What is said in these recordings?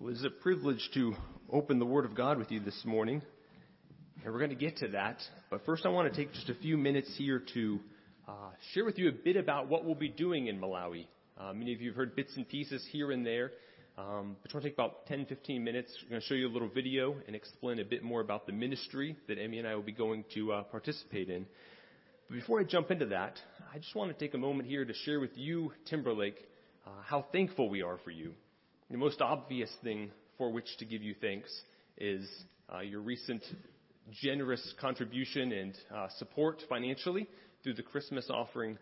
Well, it is a privilege to open the Word of God with you this morning, and we're going to get to that. But first, I want to take just a few minutes here to share with you a bit about what we'll be doing in Malawi. Many of you have heard bits and pieces here and there, but I want to take about 10, 15 minutes. We're going to show you a little video and explain a bit more about the ministry that Emmy and I will be going to participate in. But before I jump into that, I just want to take a moment here to share with you, Timberlake, how thankful we are for you. The most obvious thing for which to give you thanks is your recent generous contribution and support financially through the Christmas offering.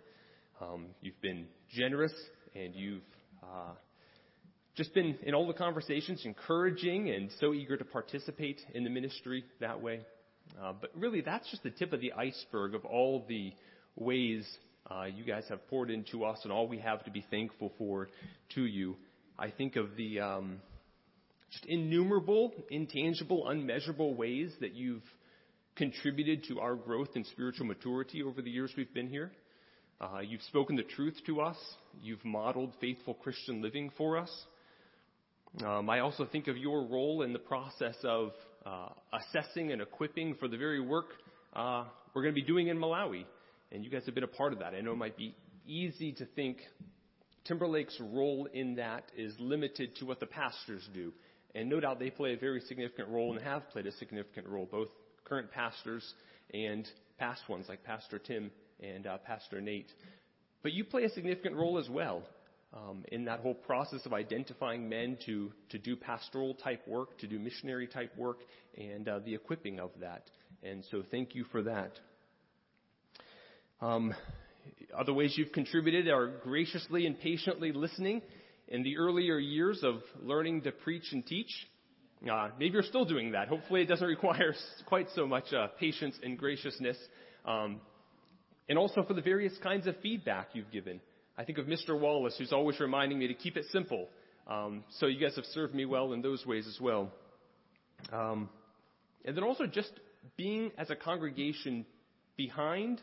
You've been generous, and you've just been in all the conversations encouraging and so eager to participate in the ministry that way. But really, that's just the tip of the iceberg of all the ways you guys have poured into us and all we have to be thankful for to you. I think of the just innumerable, intangible, unmeasurable ways that you've contributed to our growth and spiritual maturity over the years we've been here. You've spoken the truth to us. You've modeled faithful Christian living for us. I also think of your role in the process of assessing and equipping for the very work we're going to be doing in Malawi. And you guys have been a part of that. I know it might be easy to think Timberlake's role in that is limited to what the pastors do. And no doubt they play a very significant role and have played a significant role, both current pastors and past ones like Pastor Tim and Pastor Nate. But you play a significant role as well in that whole process of identifying men to do pastoral type work, to do missionary type work, and the equipping of that. And so thank you for that. Other ways you've contributed are graciously and patiently listening in the earlier years of learning to preach and teach. Maybe you're still doing that. Hopefully it doesn't require quite so much patience and graciousness. And also for the various kinds of feedback you've given. I think of Mr. Wallace, who's always reminding me to keep it simple. So you guys have served me well in those ways as well. And then also just being as a congregation behind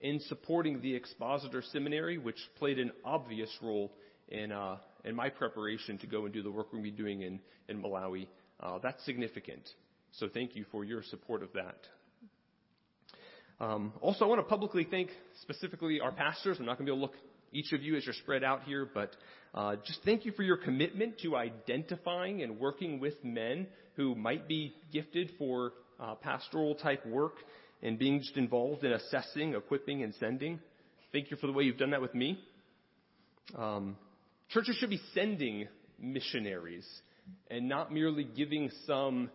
in supporting the Expositor Seminary, which played an obvious role in my preparation to go and do the work we're going to be doing in Malawi. That's significant. So thank you for your support of that. Also, I want to publicly thank specifically our pastors. I'm not going to be able to look each of you as you're spread out here, but just thank you for your commitment to identifying and working with men who might be gifted for pastoral type work, and being just involved in assessing, equipping, and sending. Thank you for the way you've done that with me. Churches should be sending missionaries and not merely giving some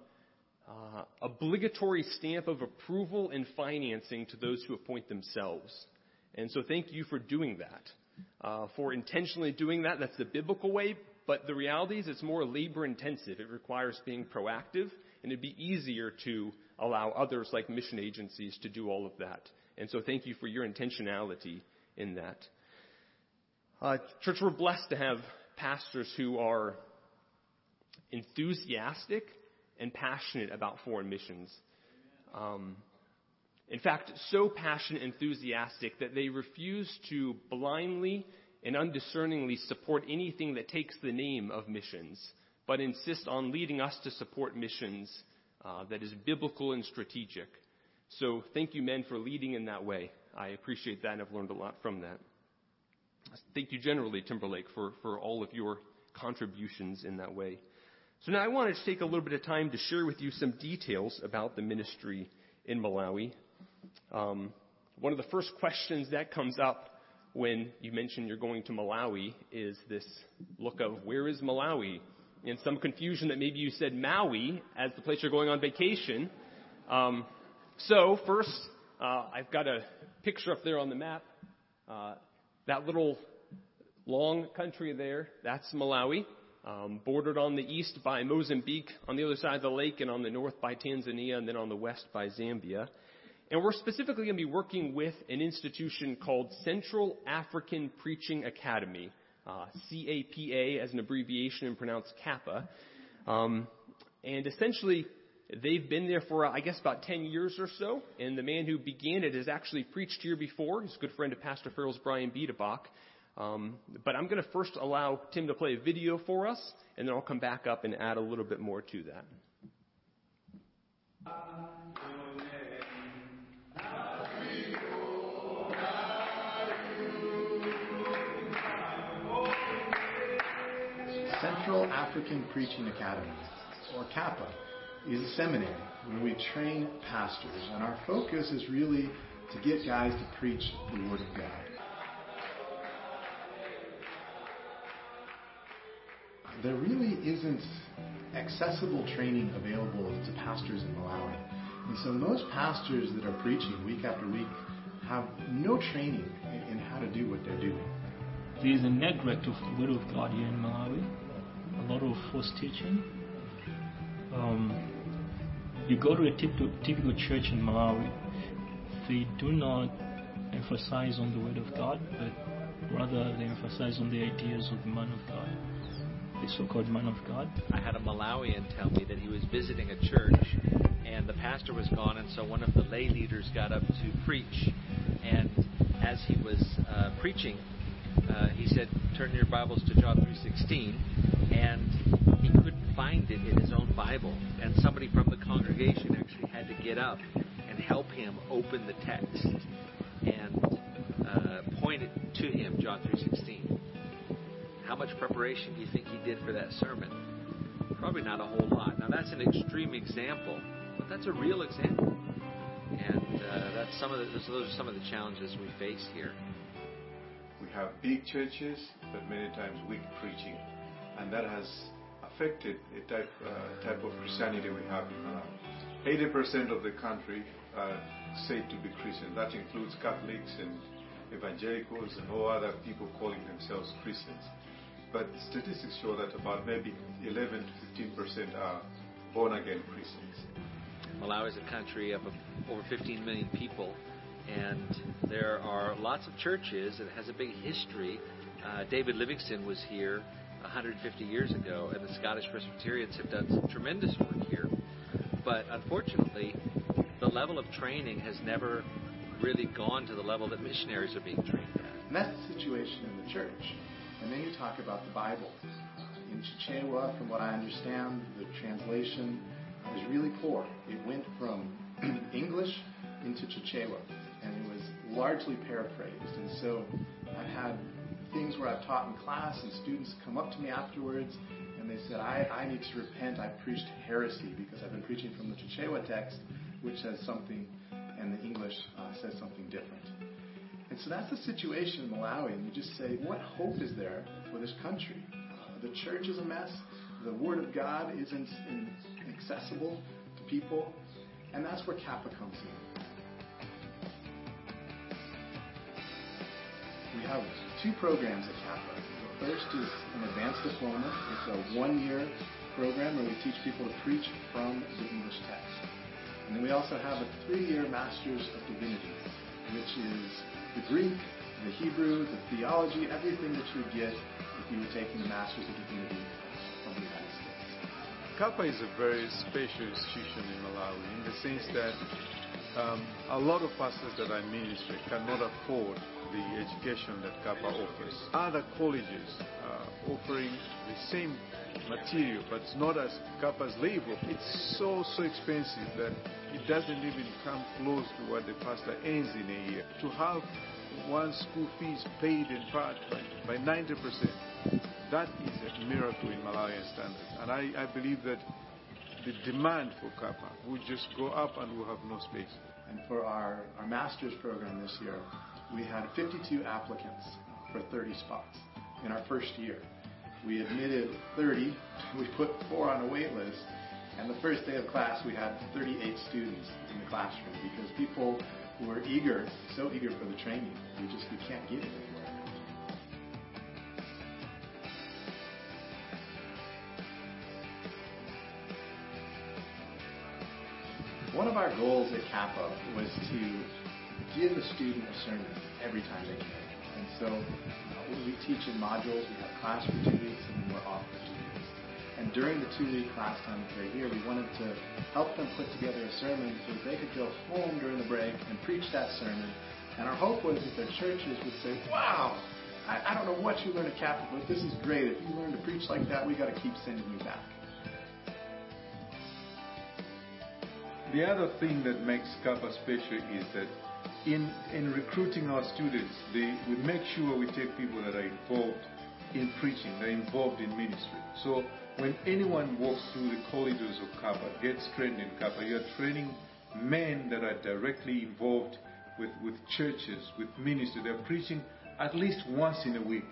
obligatory stamp of approval and financing to those who appoint themselves. And so thank you for doing that, for intentionally doing that. That's the biblical way, but the reality is it's more labor intensive. It requires being proactive, and it'd be easier to allow others like mission agencies to do all of that. And so thank you for your intentionality in that. Church, we're blessed to have pastors who are enthusiastic and passionate about foreign missions. In fact, so passionate and enthusiastic that they refuse to blindly and undiscerningly support anything that takes the name of missions, but insist on leading us to support missions that is biblical and strategic. So thank you, men, for leading in that way. I appreciate that, and I've learned a lot from that. Thank you generally, Timberlake, for all of your contributions in that way. So now I wanted to take a little bit of time to share with you some details about the ministry in Malawi. One of the first questions that comes up when you mention you're going to Malawi is this look of, where is Malawi? In some confusion that maybe you said Maui as the place you're going on vacation. So first, I've got a picture up there on the map. That little long country there, that's Malawi, bordered on the east by Mozambique, on the other side of the lake, and on the north by Tanzania, and then on the west by Zambia. And we're specifically going to be working with an institution called Central African Preaching Academy. CAPA as an abbreviation and pronounced Kappa. And essentially, they've been there for, I guess, about 10 years or so. And the man who began it has actually preached here before. He's a good friend of Pastor Farrell's, Brian Biedebach. But I'm going to first allow Tim to play a video for us, and then I'll come back up and add a little bit more to that. Central African Preaching Academy, or CAPA, is a seminary where we train pastors, and our focus is really to get guys to preach the Word of God. There really isn't accessible training available to pastors in Malawi. And so most pastors that are preaching week after week have no training in how to do what they're doing. There's a neglect of the Word of God here in Malawi, a lot of forced teaching. You go to a typical church in Malawi, they do not emphasize on the Word of God, but rather they emphasize on the ideas of the man of God. The so-called man of God. I had a Malawian tell me that he was visiting a church and the pastor was gone, and so one of the lay leaders got up to preach, and as he was preaching, he said, "Turn your Bibles to John 3:16," and he couldn't find it in his own Bible, and somebody from the congregation actually had to get up and help him open the text and point it to him, John 3:16. How much preparation do you think he did for that sermon? Probably not a whole lot. Now, that's an extreme example, but that's a real example. And that's those are some of the challenges we face here. We have big churches, but many times weak preaching. And that has affected the type of Christianity we have now. 80% of the country are said to be Christian. That includes Catholics and evangelicals and all other people calling themselves Christians. But statistics show that about maybe 11 to 15% are born-again Christians. Malawi is a country of over 15 million people, and there are lots of churches. It has a big history. David Livingstone was here 150 years ago, and the Scottish Presbyterians have done some tremendous work here. But unfortunately, the level of training has never really gone to the level that missionaries are being trained at. And that's the situation in the church. And then you talk about the Bible. In Chichewa, from what I understand, the translation is really poor. It went from English into Chichewa, and it was largely paraphrased. And so I've had things where I've taught in class, and students come up to me afterwards, and they said, I need to repent. I preached heresy because I've been preaching from the Chichewa text, which says something, and the English says something different. And so that's the situation in Malawi, and you just say, what hope is there for this country? The church is a mess, the Word of God isn't accessible to people, and that's where CAPA comes in. We have two programs at CAPA. The first is an advanced diploma. It's a one-year program where we teach people to preach from the English text. And then we also have a 3-year Master's of Divinity, which is the Greek, the Hebrew, the theology, everything that you would get if you were taking the Master's of Divinity from the United States. CAPA is a very special institution in Malawi in the sense that a lot of pastors that I minister cannot afford the education that CAPA offers. Other colleges are offering the same material, but it's not as CAPA's label. It's so expensive that it doesn't even come close to what the pastor earns in a year. To have one's school fees paid in part by 90%, that is a miracle in Malawian standards. And I believe that the demand for CAPA will just go up, and we'll have no space. And for our master's program this year, we had 52 applicants for 30 spots in our first year. We admitted 30, we put 4 on a wait list, and the first day of class we had 38 students in the classroom because people were eager, so eager for the training. We can't get it anywhere. One of our goals at CAPA was to give a student a sermon every time they came. And so we teach in modules. We have class for 2 weeks, and then we're off for 2 weeks. And during the 2-week class time that they're here, we wanted to help them put together a sermon so that they could go home during the break and preach that sermon. And our hope was that their churches would say, "Wow, I don't know what you learned at Catholic, but this is great. If you learn to preach like that, we got to keep sending you back. The other thing that makes CAPA special is that in recruiting our students, we make sure we take people that are involved in preaching, they're involved in ministry. So when anyone walks through the corridors of CAPA, gets trained in CAPA, you're training men that are directly involved with churches, with ministry. They're preaching at least once in a week.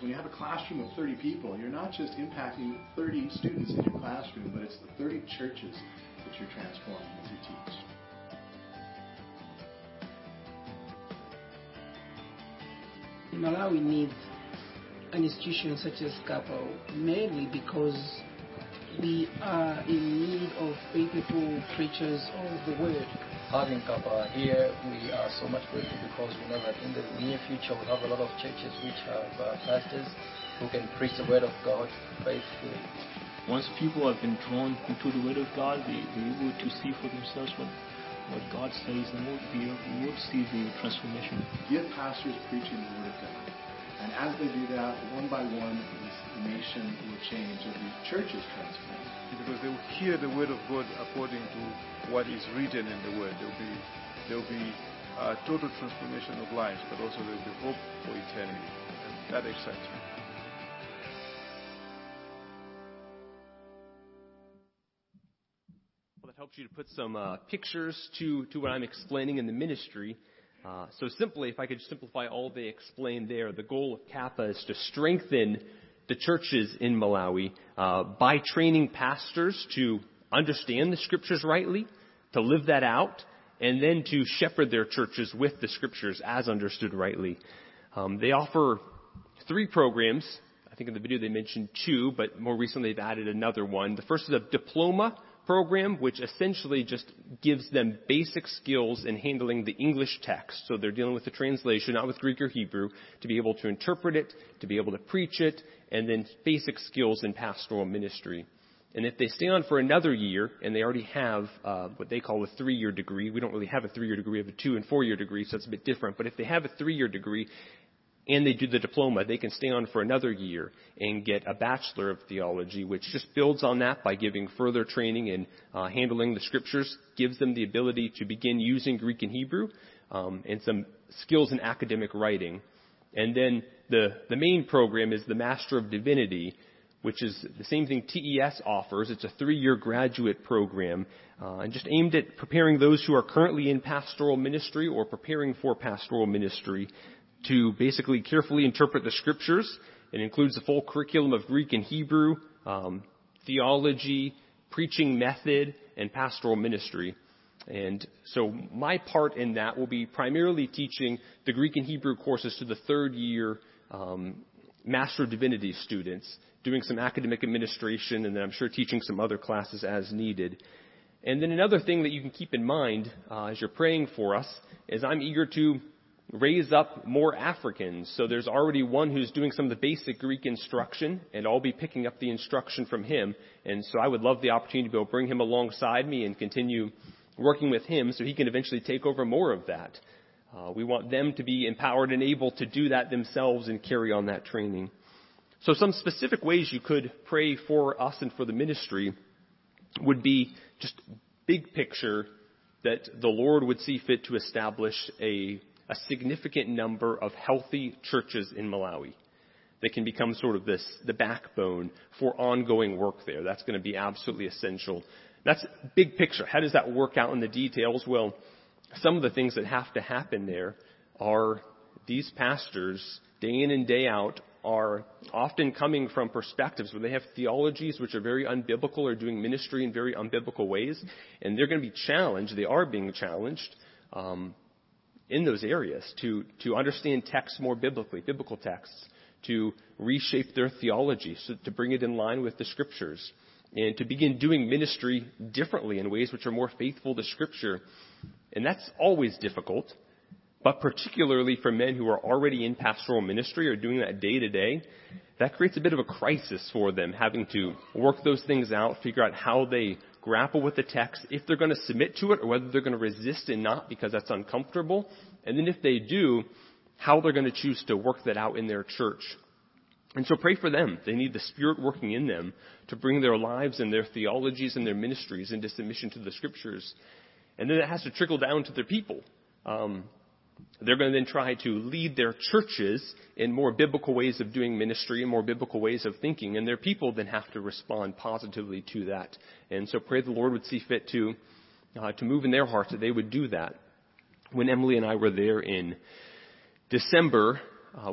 When you have a classroom of 30 people, you're not just impacting 30 students in your classroom, but it's the 30 churches that you're transforming as you teach. Malawi needs an institution such as CAPA, mainly because we are in need of faith people, preachers of the word. Having CAPA here, we are so much grateful because we know that in the near future we'll have a lot of churches which have pastors who can preach the word of God faithfully. Once people have been drawn into the word of God, they're able to see for themselves what God says, and we'll see the transformation. Get pastors preaching the word of God. And as they do that, one by one, this nation will change and the church is transformed. Because they will hear the word of God according to what is written in the word. There will be a total transformation of lives, but also there will be hope for eternity. And that excites me. Well, that helps you to put some pictures to what I'm explaining in the ministry. So simply, if I could simplify all they explained there, the goal of CAPA is to strengthen the churches in Malawi by training pastors to understand the Scriptures rightly, to live that out, and then to shepherd their churches with the Scriptures as understood rightly. They offer 3 programs. I think in the video they mentioned 2, but more recently they've added another one. The first is a diploma program, which essentially just gives them basic skills in handling the English text. So they're dealing with the translation, not with Greek or Hebrew, to be able to interpret it, to be able to preach it, and then basic skills in pastoral ministry. And if they stay on for another year, and they already have what they call a 3-year degree, we don't really have a 3-year degree, we have a 2- and 4-year degree, so it's a bit different. But if they have a 3-year degree and they do the diploma, they can stay on for another year and get a Bachelor of Theology, which just builds on that by giving further training in handling the Scriptures, gives them the ability to begin using Greek and Hebrew, and some skills in academic writing. And then the main program is the Master of Divinity, which is the same thing TES offers. It's a 3-year graduate program, and just aimed at preparing those who are currently in pastoral ministry or preparing for pastoral ministry to basically carefully interpret the Scriptures. It includes the full curriculum of Greek and Hebrew, theology, preaching method, and pastoral ministry. And so my part in that will be primarily teaching the Greek and Hebrew courses to the 3rd year Master of Divinity students, doing some academic administration, and then I'm sure teaching some other classes as needed. And then another thing that you can keep in mind as you're praying for us is I'm eager to raise up more Africans. So there's already one who's doing some of the basic Greek instruction, and I'll be picking up the instruction from him. And so I would love the opportunity to go bring him alongside me and continue working with him so he can eventually take over more of that. We want them to be empowered and able to do that themselves and carry on that training. So some specific ways you could pray for us and for the ministry would be just big picture that the Lord would see fit to establish a significant number of healthy churches in Malawi that can become sort of the backbone for ongoing work there. That's going to be absolutely essential. That's big picture. How does that work out in the details? Well, some of the things that have to happen there are these pastors, day in and day out, are often coming from perspectives where they have theologies which are very unbiblical or doing ministry in very unbiblical ways, and they're going to be challenged. They are being challenged in those areas to understand texts more biblically, biblical texts, to reshape their theology, so to bring it in line with the Scriptures, and to begin doing ministry differently in ways which are more faithful to Scripture. And that's always difficult, but particularly for men who are already in pastoral ministry or doing that day to day, that creates a bit of a crisis for them, having to work those things out, figure out how they grapple with the text, if they're going to submit to it or whether they're going to resist and not because that's uncomfortable. And then if they do, how they're going to choose to work that out in their church. And so pray for them. They need the Spirit working in them to bring their lives and their theologies and their ministries into submission to the Scriptures. And then it has to trickle down to their people. They're going to then try to lead their churches in more biblical ways of doing ministry and more biblical ways of thinking. And their people then have to respond positively to that. And so pray the Lord would see fit to move in their hearts that they would do that. When Emily and I were there in December,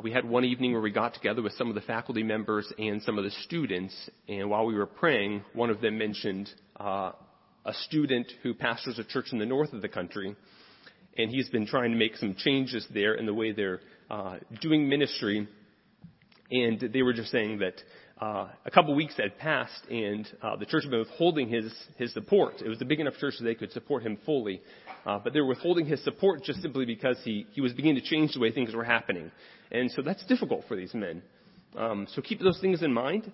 we had one evening where we got together with some of the faculty members and some of the students. And while we were praying, one of them mentioned a student who pastors a church in the north of the country. And he's been trying to make some changes there in the way they're doing ministry. And they were just saying that a couple weeks had passed, and the church had been withholding his support. It was a big enough church that they could support him fully. But they were withholding his support just simply because he was beginning to change the way things were happening. And so that's difficult for these men. So keep those things in mind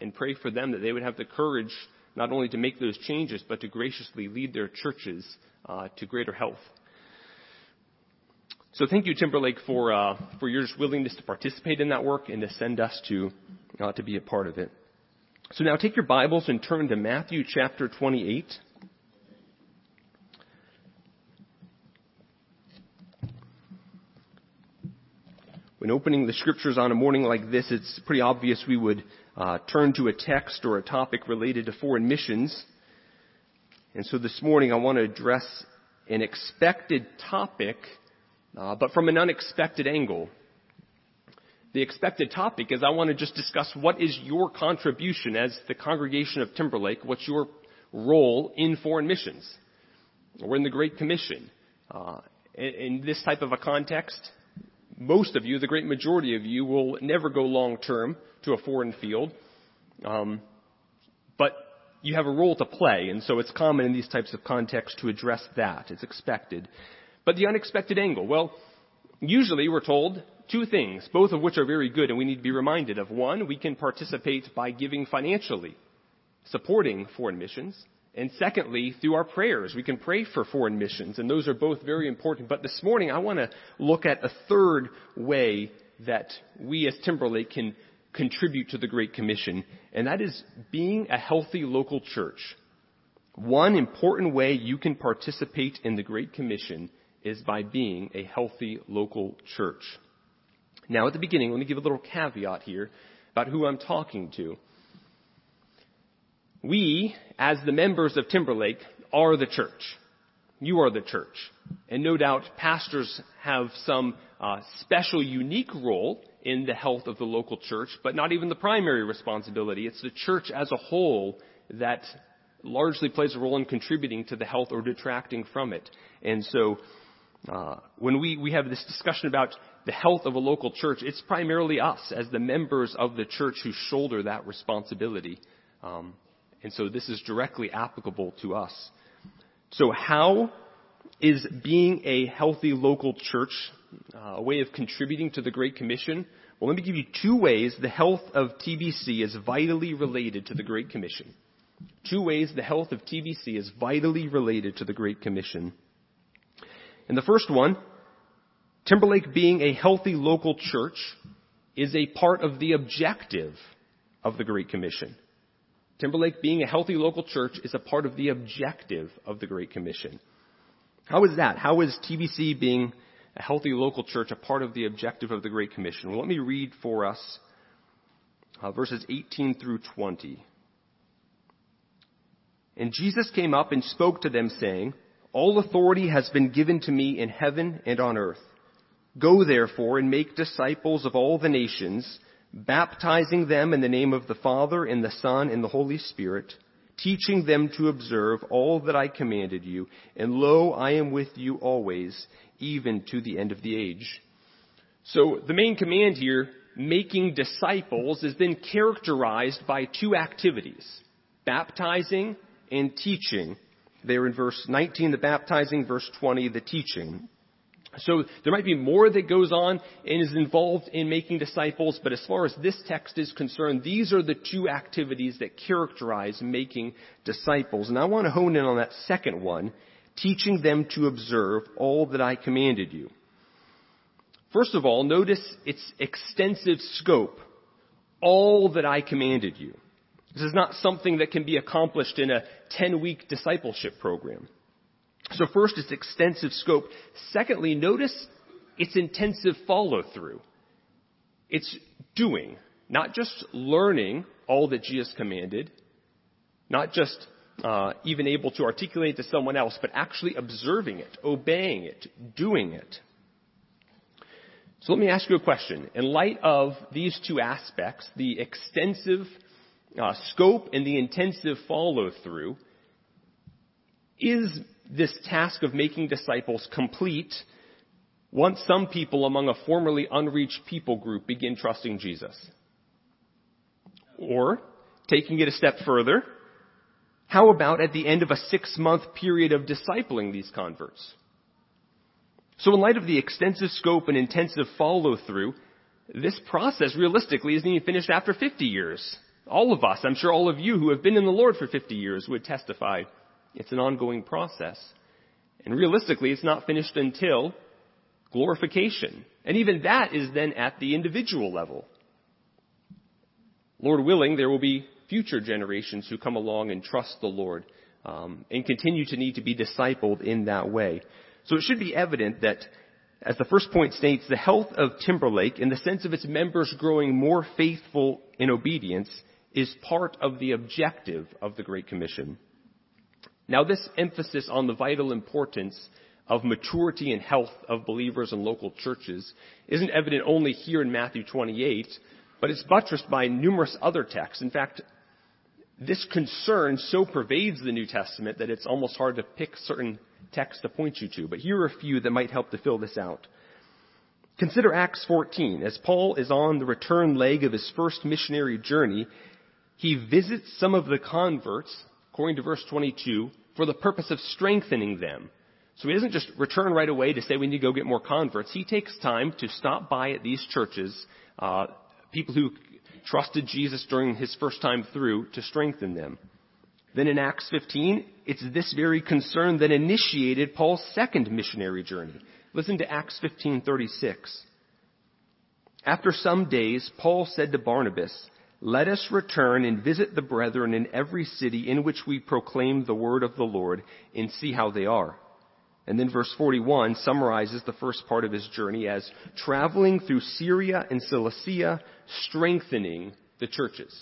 and pray for them that they would have the courage not only to make those changes, but to graciously lead their churches to greater health. So thank you, Timberlake, for your willingness to participate in that work and to send us to be a part of it. So now take your Bibles and turn to Matthew chapter 28. When opening the Scriptures on a morning like this, it's pretty obvious we would turn to a text or a topic related to foreign missions. And so this morning I want to address an expected topic, but from an unexpected angle. The expected topic is I want to just discuss what is your contribution as the congregation of Timberlake. What's your role in foreign missions or in the Great Commission? In this type of a context, most of you, the great majority of you, will never go long term to a foreign field. But you have a role to play. And so it's common in these types of contexts to address that. It's expected. But the unexpected angle, well, usually we're told two things, both of which are very good and we need to be reminded of. One, we can participate by giving financially, supporting foreign missions. And secondly, through our prayers, we can pray for foreign missions. And those are both very important. But this morning, I want to look at a third way that we as Timberlake can contribute to the Great Commission. And that is being a healthy local church. One important way you can participate in the Great Commission is by being a healthy local church. Now, at the beginning, let me give a little caveat here about who I'm talking to. We, as the members of Timberlake, are the church. You are the church. And no doubt, pastors have some special, unique role in the health of the local church, but not even the primary responsibility. It's the church as a whole that largely plays a role in contributing to the health or detracting from it. And so, when we have this discussion about the health of a local church, it's primarily us as the members of the church who shoulder that responsibility. And so this is directly applicable to us. So how is being a healthy local church a way of contributing to the Great Commission? Well, let me give you two ways the health of TBC is vitally related to the Great Commission. Two ways the health of TBC is vitally related to the Great Commission. And the first one, Timberlake being a healthy local church is a part of the objective of the Great Commission. Timberlake being a healthy local church is a part of the objective of the Great Commission. How is that? How is TBC being a healthy local church a part of the objective of the Great Commission? Well, let me read for us verses 18 through 20. And Jesus came up and spoke to them, saying, "All authority has been given to me in heaven and on earth. Go, therefore, and make disciples of all the nations, baptizing them in the name of the Father and the Son and the Holy Spirit, teaching them to observe all that I commanded you. And lo, I am with you always, even to the end of the age." So the main command here, making disciples, is then characterized by two activities, baptizing and teaching. They're in verse 19, the baptizing, verse 20, the teaching. So there might be more that goes on and is involved in making disciples, but as far as this text is concerned, these are the two activities that characterize making disciples. And I want to hone in on that second one, teaching them to observe all that I commanded you. First of all, notice its extensive scope. All that I commanded you. This is not something that can be accomplished in a 10-week discipleship program. So first, its extensive scope. Secondly, notice its intensive follow-through. It's doing, not just learning all that Jesus commanded, not just even able to articulate to someone else, but actually observing it, obeying it, doing it. So let me ask you a question. In light of these two aspects, the extensive scope and the intensive follow-through, is this task of making disciples complete once some people among a formerly unreached people group begin trusting Jesus? Or, taking it a step further, how about at the end of a 6-month period of discipling these converts? So in light of the extensive scope and intensive follow-through, this process realistically isn't even finished after 50 years. All of us, I'm sure all of you who have been in the Lord for 50 years would testify it's an ongoing process. And realistically, it's not finished until glorification. And even that is then at the individual level. Lord willing, there will be future generations who come along and trust the Lord, and continue to need to be discipled in that way. So it should be evident that, as the first point states, the health of Timberlake, in the sense of its members growing more faithful in obedience, is part of the objective of the Great Commission. Now, this emphasis on the vital importance of maturity and health of believers in local churches isn't evident only here in Matthew 28, but it's buttressed by numerous other texts. In fact, this concern so pervades the New Testament that it's almost hard to pick certain texts to point you to. But here are a few that might help to fill this out. Consider Acts 14. As Paul is on the return leg of his first missionary journey, he visits some of the converts, according to verse 22, for the purpose of strengthening them. So he doesn't just return right away to say we need to go get more converts. He takes time to stop by at these churches, people who trusted Jesus during his first time through, to strengthen them. Then in Acts 15, it's this very concern that initiated Paul's second missionary journey. Listen to Acts 15:36. After some days, Paul said to Barnabas, "Let us return and visit the brethren in every city in which we proclaim the word of the Lord, and see how they are." And then verse 41 summarizes the first part of his journey as traveling through Syria and Cilicia, strengthening the churches.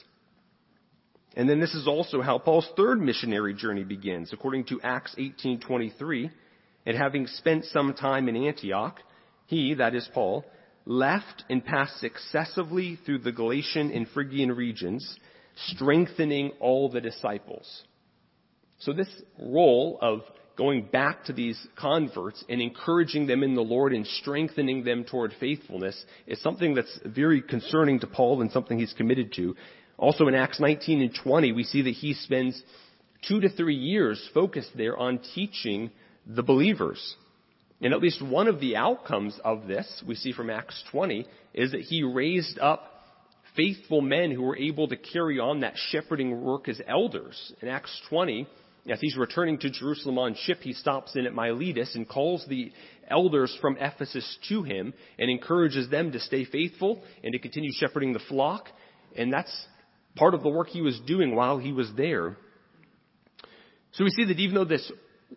And then this is also how Paul's third missionary journey begins, according to Acts 18:23. And having spent some time in Antioch, he, that is Paul, left and passed successively through the Galatian and Phrygian regions, strengthening all the disciples. So this role of going back to these converts and encouraging them in the Lord and strengthening them toward faithfulness is something that's very concerning to Paul and something he's committed to. Also in Acts 19 and 20, we see that he spends 2 to 3 years focused there on teaching the believers. And at least one of the outcomes of this, we see from Acts 20, is that he raised up faithful men who were able to carry on that shepherding work as elders. In Acts 20, as he's returning to Jerusalem on ship, he stops in at Miletus and calls the elders from Ephesus to him and encourages them to stay faithful and to continue shepherding the flock. And that's part of the work he was doing while he was there. So we see that even though this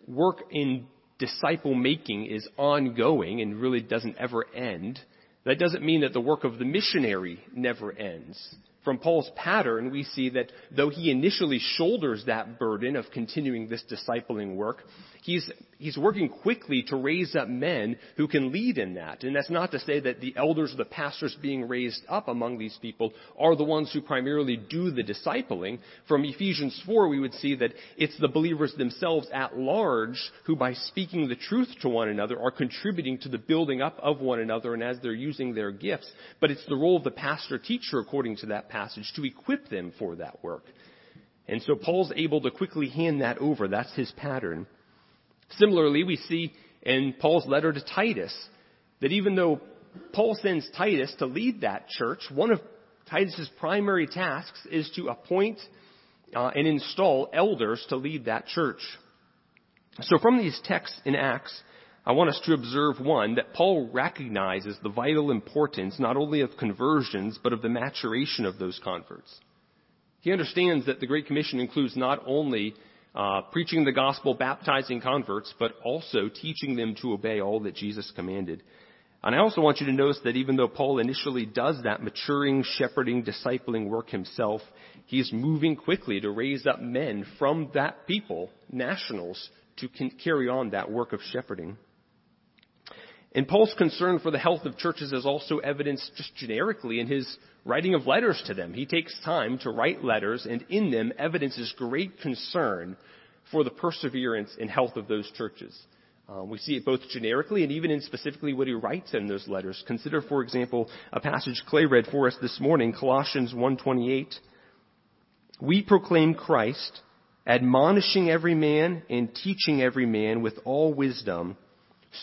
work in disciple making is ongoing and really doesn't ever end, that doesn't mean that the work of the missionary never ends. From Paul's pattern, we see that though he initially shoulders that burden of continuing this discipling work, he's working quickly to raise up men who can lead in that. And that's not to say that the elders or the pastors being raised up among these people are the ones who primarily do the discipling. From Ephesians 4, we would see that it's the believers themselves at large who, by speaking the truth to one another, are contributing to the building up of one another and as they're using their gifts. But it's the role of the pastor-teacher, according to that passage, to equip them for that work. And so Paul's able to quickly hand that over. That's his pattern. Similarly, we see in Paul's letter to Titus that even though Paul sends Titus to lead that church, one of Titus's primary tasks is to appoint and install elders to lead that church. So from these texts in Acts, I want us to observe, one, that Paul recognizes the vital importance not only of conversions, but of the maturation of those converts. He understands that the Great Commission includes not only preaching the gospel, baptizing converts, but also teaching them to obey all that Jesus commanded. And I also want you to notice that even though Paul initially does that maturing, shepherding, discipling work himself, he's moving quickly to raise up men from that people, nationals, to carry on that work of shepherding. And Paul's concern for the health of churches is also evidenced just generically in his writing of letters to them. He takes time to write letters, and in them evidences great concern for the perseverance and health of those churches. We see it both generically and even in specifically what he writes in those letters. Consider, for example, a passage Clay read for us this morning, Colossians 1:28. We proclaim Christ, admonishing every man and teaching every man with all wisdom,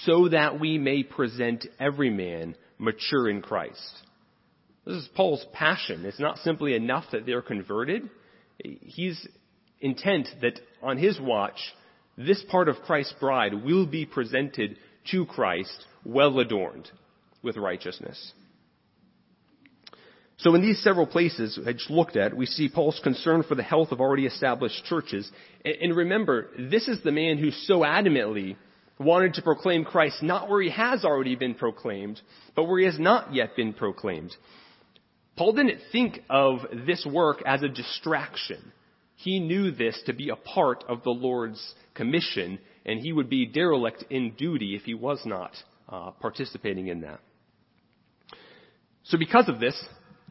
so that we may present every man mature in Christ. This is Paul's passion. It's not simply enough that they're converted. He's intent that on his watch, this part of Christ's bride will be presented to Christ, well adorned with righteousness. So in these several places I just looked at, we see Paul's concern for the health of already established churches. And remember, this is the man who so adamantly wanted to proclaim Christ, not where he has already been proclaimed, but where he has not yet been proclaimed. Paul didn't think of this work as a distraction. He knew this to be a part of the Lord's commission, and he would be derelict in duty if he was not participating in that. So because of this,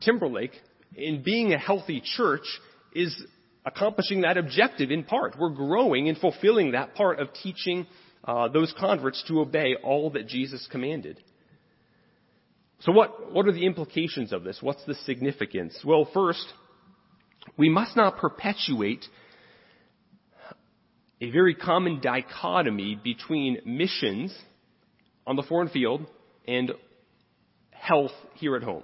Timberlake, in being a healthy church, is accomplishing that objective in part. We're growing and fulfilling that part of teaching those converts to obey all that Jesus commanded. So what are the implications of this? What's the significance? Well, first, we must not perpetuate a very common dichotomy between missions on the foreign field and health here at home.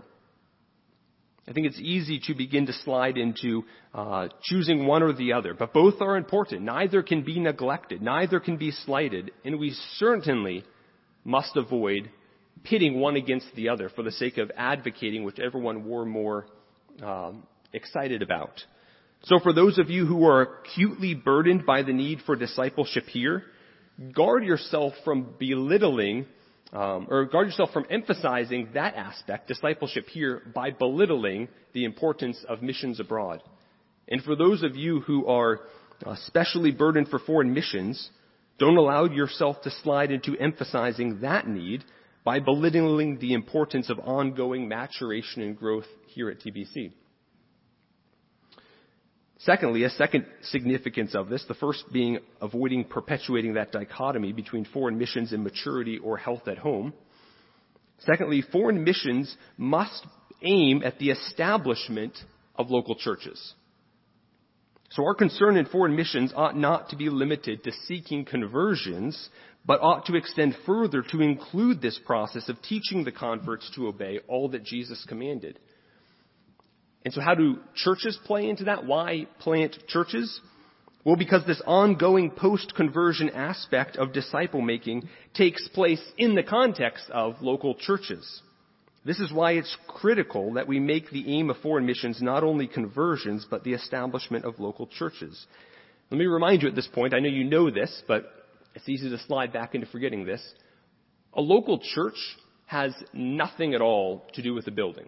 I think it's easy to begin to slide into choosing one or the other, but both are important. Neither can be neglected. Neither can be slighted. And we certainly must avoid pitting one against the other for the sake of advocating whichever one we're more excited about. So for those of you who are acutely burdened by the need for discipleship here, guard yourself from belittling or guard yourself from emphasizing that aspect, discipleship here, by belittling the importance of missions abroad. And for those of you who are especially burdened for foreign missions, don't allow yourself to slide into emphasizing that need by belittling the importance of ongoing maturation and growth here at TBC. Secondly, a second significance of this, the first being avoiding perpetuating that dichotomy between foreign missions and maturity or health at home. Secondly, foreign missions must aim at the establishment of local churches. So our concern in foreign missions ought not to be limited to seeking conversions, but ought to extend further to include this process of teaching the converts to obey all that Jesus commanded. And so how do churches play into that? Why plant churches? Well, because this ongoing post-conversion aspect of disciple-making takes place in the context of local churches. This is why it's critical that we make the aim of foreign missions not only conversions, but the establishment of local churches. Let me remind you at this point, I know you know this, but it's easy to slide back into forgetting this. A local church has nothing at all to do with a building.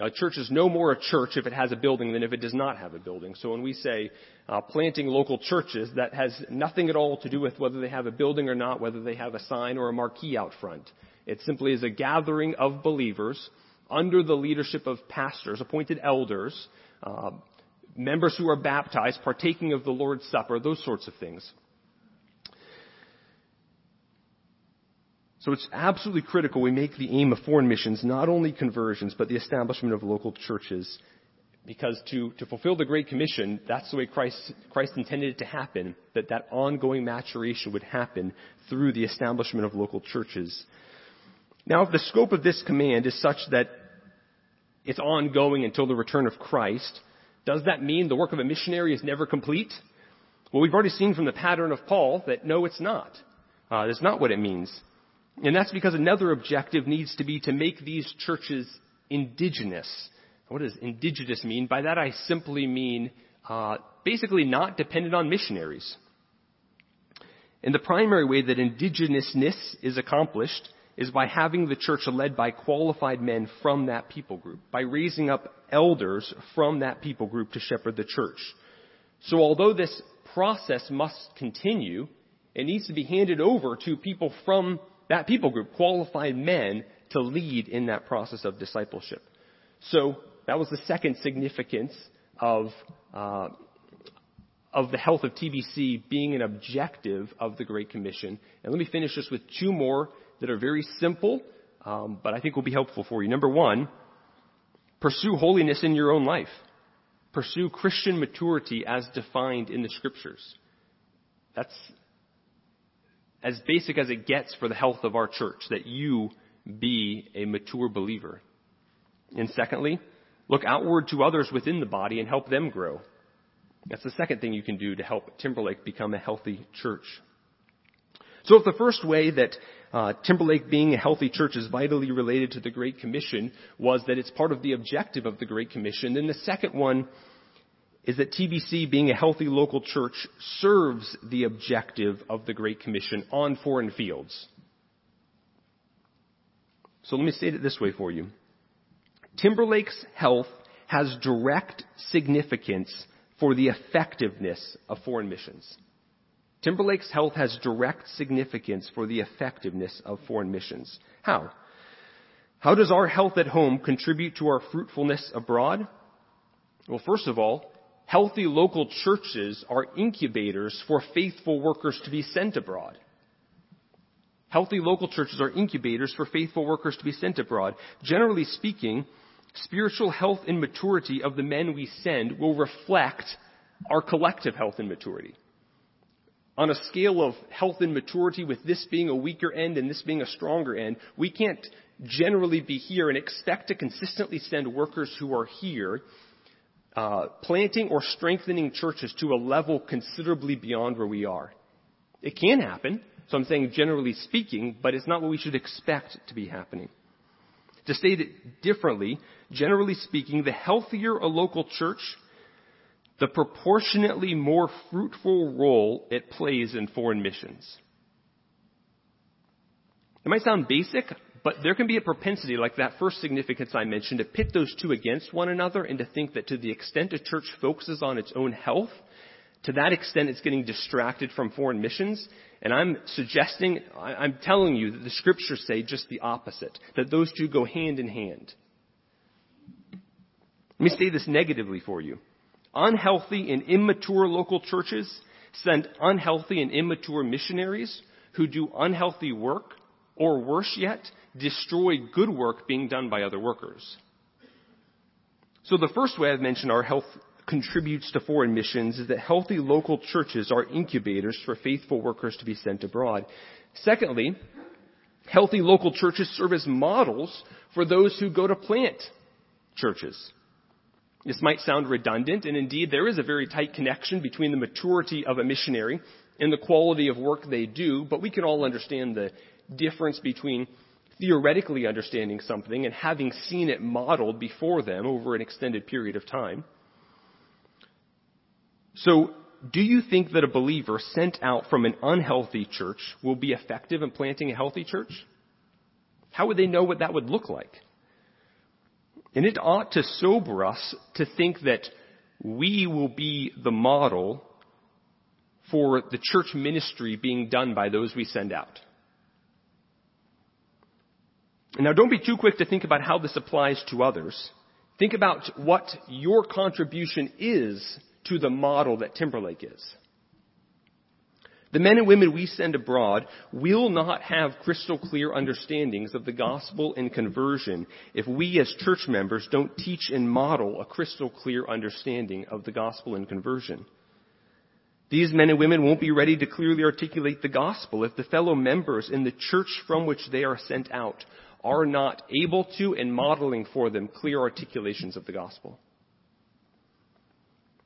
A church is no more a church if it has a building than if it does not have a building. So when we say planting local churches, that has nothing at all to do with whether they have a building or not, whether they have a sign or a marquee out front. It simply is a gathering of believers under the leadership of pastors, appointed elders, members who are baptized, partaking of the Lord's Supper, those sorts of things. So it's absolutely critical we make the aim of foreign missions not only conversions, but the establishment of local churches. Because to fulfill the Great Commission, that's the way Christ intended it to happen, that ongoing maturation would happen through the establishment of local churches. Now, if the scope of this command is such that it's ongoing until the return of Christ, does that mean the work of a missionary is never complete? Well, we've already seen from the pattern of Paul that no, it's not. That's not what it means. And that's because another objective needs to be to make these churches indigenous. What does indigenous mean? By that I simply mean basically not dependent on missionaries. And the primary way that indigenousness is accomplished is by having the church led by qualified men from that people group, by raising up elders from that people group to shepherd the church. So although this process must continue, it needs to be handed over to people from that people group, qualified men, to lead in that process of discipleship. So that was the second significance of the health of TBC being an objective of the Great Commission. And let me finish this with two more that are very simple, but I think will be helpful for you. Number one, pursue holiness in your own life. Pursue Christian maturity as defined in the Scriptures. That's as basic as it gets for the health of our church, that you be a mature believer. And secondly, look outward to others within the body and help them grow. That's the second thing you can do to help Timberlake become a healthy church. So if the first way that Timberlake being a healthy church is vitally related to the Great Commission was that it's part of the objective of the Great Commission, then the second one is that TBC being a healthy local church serves the objective of the Great Commission on foreign fields. So let me state it this way for you. Timberlake's health has direct significance for the effectiveness of foreign missions. Timberlake's health has direct significance for the effectiveness of foreign missions. How? How does our health at home contribute to our fruitfulness abroad? Well, first of all, healthy local churches are incubators for faithful workers to be sent abroad. Healthy local churches are incubators for faithful workers to be sent abroad. Generally speaking, spiritual health and maturity of the men we send will reflect our collective health and maturity. On a scale of health and maturity, with this being a weaker end and this being a stronger end, we can't generally be here and expect to consistently send workers who are here planting or strengthening churches to a level considerably beyond where we are. It can happen. So I'm saying generally speaking, but it's not what we should expect to be happening. To state it differently, generally speaking, the healthier a local church, the proportionately more fruitful role it plays in foreign missions. It might sound basic, but there can be a propensity, like that first significance I mentioned, to pit those two against one another and to think that to the extent a church focuses on its own health, to that extent, it's getting distracted from foreign missions. And I'm telling you that the Scriptures say just the opposite, that those two go hand in hand. Let me say this negatively for you. Unhealthy and immature local churches send unhealthy and immature missionaries who do unhealthy work, or worse yet, destroy good work being done by other workers. So the first way I've mentioned our health contributes to foreign missions is that healthy local churches are incubators for faithful workers to be sent abroad. Secondly, healthy local churches serve as models for those who go to plant churches. This might sound redundant, and indeed there is a very tight connection between the maturity of a missionary and the quality of work they do, but we can all understand the difference between theoretically understanding something and having seen it modeled before them over an extended period of time. So, do you think that a believer sent out from an unhealthy church will be effective in planting a healthy church? How would they know what that would look like? And it ought to sober us to think that we will be the model for the church ministry being done by those we send out. Now, don't be too quick to think about how this applies to others. Think about what your contribution is to the model that Timberlake is. The men and women we send abroad will not have crystal clear understandings of the gospel and conversion if we as church members don't teach and model a crystal clear understanding of the gospel and conversion. These men and women won't be ready to clearly articulate the gospel if the fellow members in the church from which they are sent out are not able to and modeling for them clear articulations of the gospel.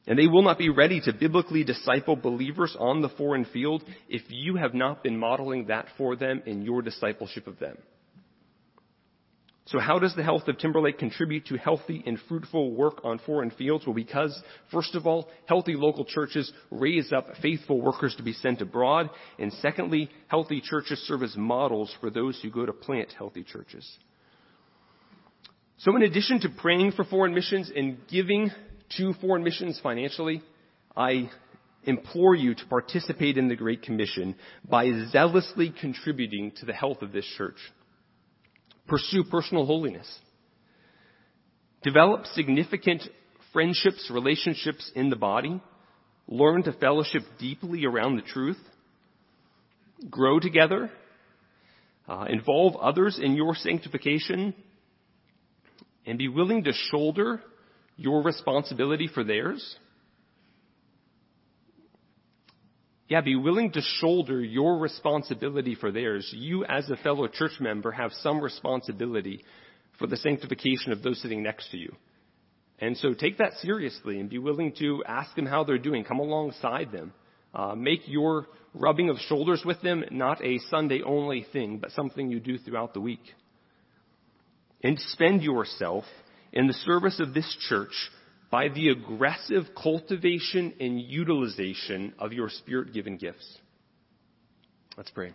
And they will not be ready to biblically disciple believers on the foreign field if you have not been modeling that for them in your discipleship of them. So how does the health of Timberlake contribute to healthy and fruitful work on foreign fields? Well, because, first of all, healthy local churches raise up faithful workers to be sent abroad. And secondly, healthy churches serve as models for those who go to plant healthy churches. So in addition to praying for foreign missions and giving to foreign missions financially, I implore you to participate in the Great Commission by zealously contributing to the health of this church. Pursue personal holiness. Develop significant friendships, relationships in the body. Learn to fellowship deeply around the truth. Grow together. Involve others in your sanctification. And be willing to shoulder your responsibility for theirs. Be willing to shoulder your responsibility for theirs. You, as a fellow church member, have some responsibility for the sanctification of those sitting next to you. And so take that seriously and be willing to ask them how they're doing. Come alongside them. Make your rubbing of shoulders with them not a Sunday-only thing, but something you do throughout the week. And spend yourself in the service of this church by the aggressive cultivation and utilization of your Spirit-given gifts. Let's pray.